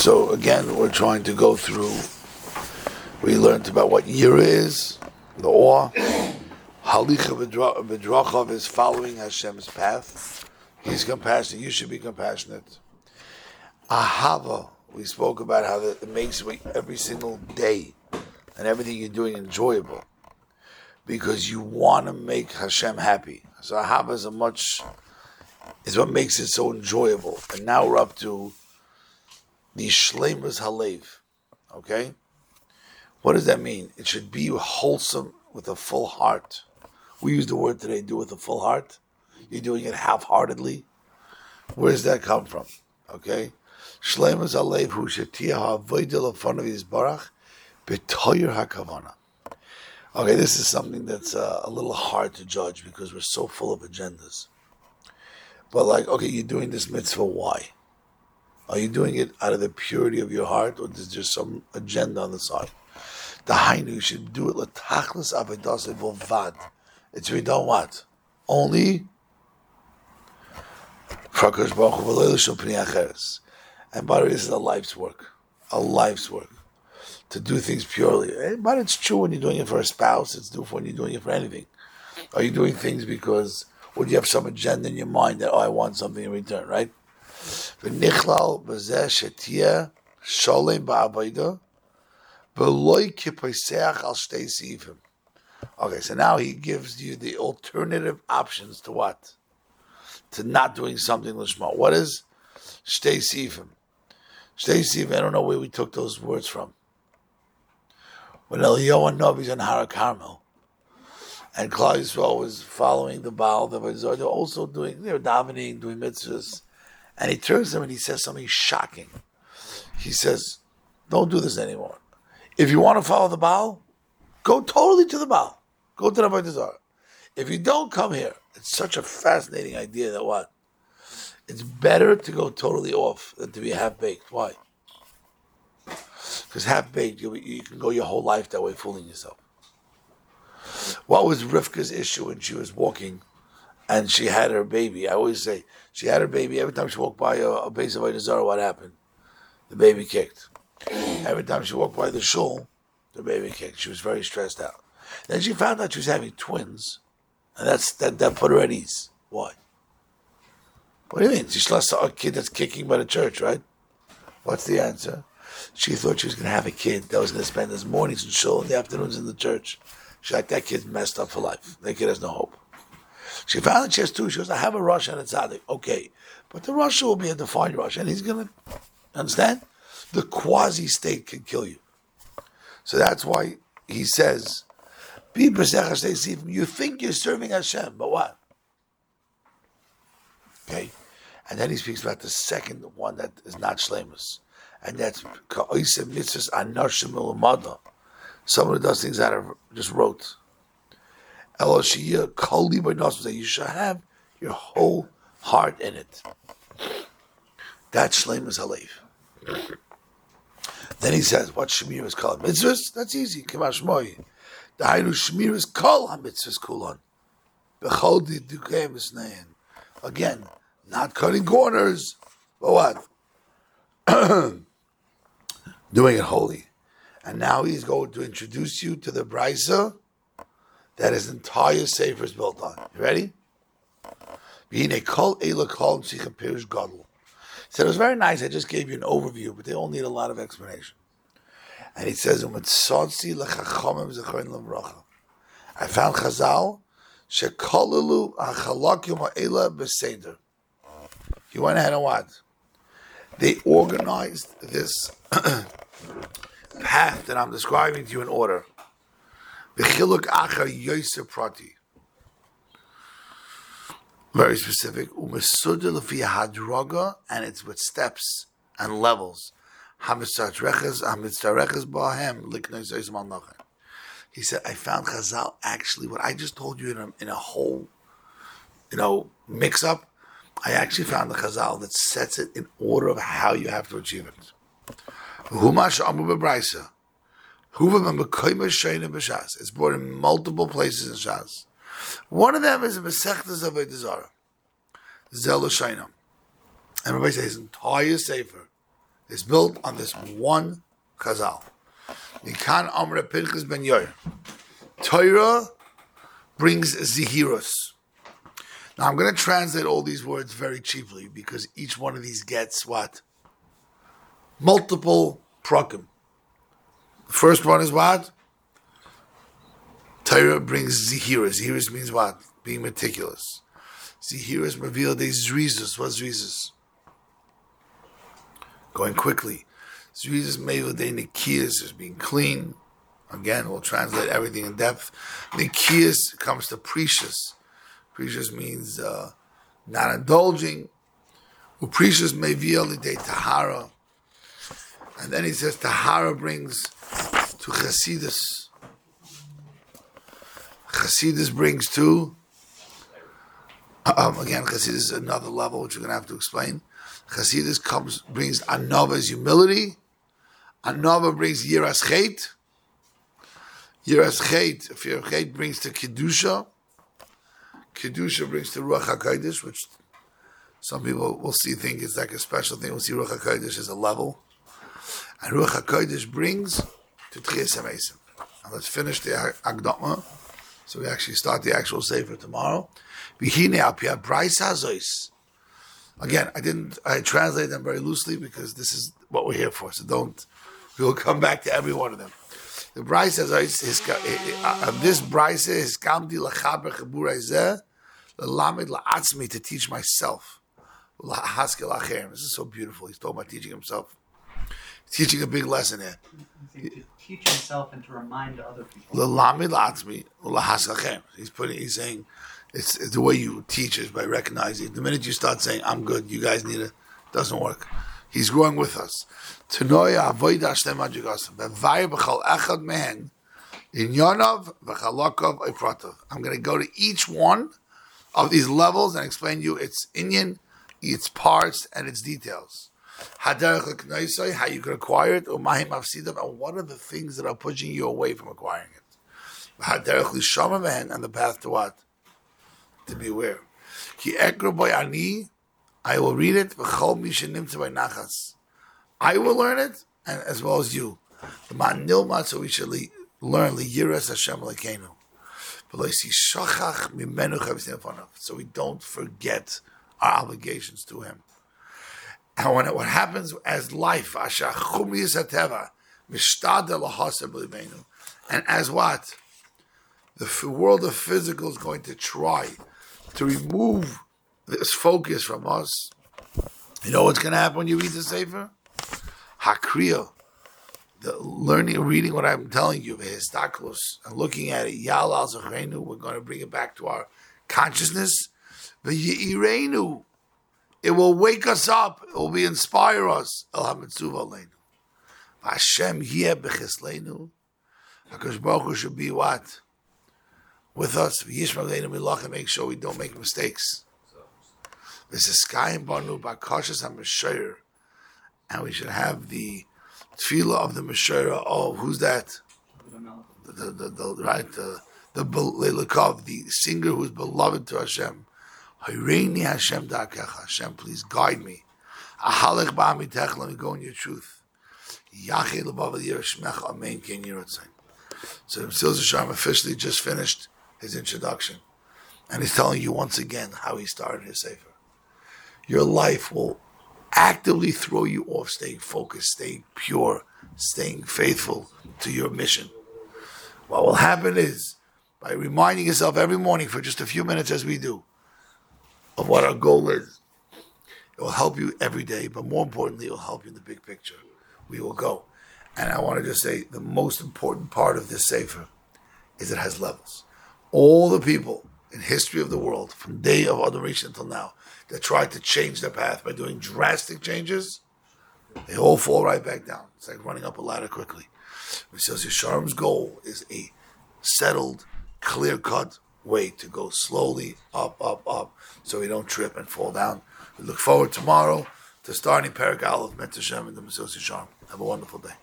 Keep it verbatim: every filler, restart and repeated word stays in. So again, we're trying to go through. We learned about what Yirah is, the awe. Halicha Bidrachav is following Hashem's path. He's compassionate. You should be compassionate. Ahava, we spoke about how that it makes every single day and everything you're doing enjoyable because you want to make Hashem happy. So Ahava is a much is what makes it so enjoyable. And now we're up to the Shleimus halev. Okay? What does that mean? It should be wholesome with a full heart. We use the word today, do with a full heart. You're doing it half-heartedly. Where does that come from? Okay? Shleimus halev hu shetiyah ha'avodah lefanav yisbarach b'toyer hakavana. Okay, this is something that's uh, a little hard to judge because we're so full of agendas. But like, okay, you're doing this mitzvah, why? Are you doing it out of the purity of your heart, or is there some agenda on the side? Dahayinu, you should do it l'tachlis avedas levovad. It's we don't what? Only Prakash Baruch Hu v'lo l'shem pnei acheres. And by the way, this is a life's work. A life's work. To do things purely. But it's true when you're doing it for a spouse. It's true when you're doing it for anything. Are you doing things because, or do you have some agenda in your mind that, oh, I want something in return, right? V'nichlal b'zeh shetiyeh sholem ba'avodah v'loy kiposeach al shtei seifim. Okay, so now he gives you the alternative options to what? To not doing something lishma. What is shtei seifim? Shtei seifim, I don't know where we took those words from. When Eliyahu and Navi was on Harakarmel, and Klal Yisrael was following the Baal, the Zerizut, they were also doing, they were davening, doing mitzvahs, and he turns to them and he says something shocking. He says, don't do this anymore. If you want to follow the Baal, go totally to the Baal. Go to the Bidrachav. If you don't, come here. It's such a fascinating idea that what? It's better to go totally off than to be half-baked. Why? Because half-baked, you, you can go your whole life that way fooling yourself. What was Rivka's issue when she was walking and she had her baby? I always say, she had her baby. Every time she walked by a, a base of Avodah Zarah, what happened? The baby kicked. Every time she walked by the shul, the baby kicked. She was very stressed out. Then she found out she was having twins, and that's that, that put her at ease. Why? What do you mean? She lost a kid that's kicking by the church, right? What's the answer? She thought she was going to have a kid that was going to spend his mornings in shul and the afternoons in the church. She's like, that kid's messed up for life. That kid has no hope. She found that she has two. She goes, I have a Rasha and a Tzaddik. Okay. But the Rasha will be a defined Rasha, and he's going to, understand? The quasi-state can kill you. So that's why he says, you think you're serving Hashem, but what? Okay. And then he speaks about the second one that is not Shleimus. And that's someone who does things out of just rote. You should have your whole heart in it. That's Shleimus halev. Then he says, what Shemir is called? Mitzvahs? That's easy. Kamash Moi. The Hainu Shemir is called HaMitzvahs Kulon. Bechol Didukeim Isnayin. Again, not cutting corners, but what? Doing it holy. And now he's going to introduce you to the Brisa that his entire Sefer is built on. You ready? V'hinei kol eila kol tzrichim pirush gadol. He said, it was very nice, I just gave you an overview, but they all need a lot of explanation. And he says, I found Chazal, she'kolelu ha'chalakim ha'ela b'seder. He went ahead and what? They organized this path that I'm describing to you in order. V'chiluk achar yoser prati. Very specific. And it's with steps and levels. He said, I found Chazal actually, what I just told you in a, in a whole, you know, mix up, I actually found the Chazal that sets it in order of how you have to achieve it. It's brought in multiple places in Shas. One of them is Mesechtas Avodah Zarah, Zel Shainam, and everybody says his entire sefer is built on this one Chazal. Nikan Amre Pinchas ben Yair. Torah brings Zihiros. Now I'm going to translate all these words very cheaply because each one of these gets what? Multiple prakim. The first one is what? Torah brings Zehiras. Zehiras means what? Being meticulous. Zehiras revealed a Zirizut. What's Zirizut? Going quickly. Zirizut revealed a Nekiyut, is being clean. Again, we'll translate everything in depth. Nekiyut comes to precious. Precious means uh, not indulging. Uprecious may veal the day Taharah. And then he says Taharah brings to Chassidus. Chassidus brings to, um, again, Chassidus is another level, which we're going to have to explain. Chassidus comes, brings Anava's humility. Anava brings Yiras Chait. Yiras Chait, fear of Chait, brings to Kedusha. Kedusha brings to Ruach HaKodesh, which some people will see think it's like a special thing. We'll see Ruach HaKodesh as a level. And Ruach HaKodesh brings to Tchias HaMesim. Now let's finish the Agdama. So we actually start the actual Sefer tomorrow. Again, I didn't, I translate them very loosely because this is what we're here for. So don't, we will come back to every one of them. The Bryce says, this Bryce is to teach myself. This is so beautiful. He's talking about teaching himself. He's teaching a big lesson here. To teach himself and to remind other people. He's putting, he's saying, it's, it's the way you teach is by recognizing. The minute you start saying, I'm good, you guys need it, doesn't work. He's growing with us. I'm going to go to each one of these levels and explain to you its inyan, its parts, and its details. How you can acquire it, and what are the things that are pushing you away from acquiring it? And the path to what? To be aware. I will read it. I will learn it, and as well as you. So we should learn Yiras Hashem. So we don't forget our obligations to Him. And when it, what happens as life, and as what? The world of physical is going to try to remove this focus from us. You know what's going to happen when you read the Sefer? Hakriya, the learning, reading what I'm telling you, and looking at it, Ya'al Zechreinu, we're going to bring it back to our consciousness. V'yireinu, it will wake us up, it will be inspire us. El HaMetzuva Aleinu. Hashem Yeh B'Chisleinu. HaKadosh Baruch Hu should be what? With us. V'yishma Aleinu Milach, and make sure we don't make mistakes. This is Kayim Banu Bakashas and Meshire. And we should have the tefillah of the Meshire. Oh, who's that? The, the, the, the, right? The, the, the singer who is beloved to Hashem. Hayreini Hashem Dakach. Hashem, please guide me. Ahalik Ba'amitech, let me go in your truth. Yachid L'bav Yerashmech Amen Ken Yerotzai. So Mesilas Yesharim officially just finished his introduction. And he's telling you once again how he started his Sefer. Your life will actively throw you off staying focused, staying pure, staying faithful to your mission. What will happen is, by reminding yourself every morning for just a few minutes as we do, of what our goal is, it will help you every day, but more importantly, it will help you in the big picture. We will go. And I want to just say, the most important part of this Sefer is it has levels. All the people in history of the world, from day of Adam HaRishon until now, that tried to change their path by doing drastic changes, they all fall right back down. It's like running up a ladder quickly. Mesilas Yesharim's goal is a settled, clear-cut way to go slowly up, up, up, so we don't trip and fall down. We look forward tomorrow to starting Perek Aleph, Met Hashem, and the Mesilas Yesharim. Have a wonderful day.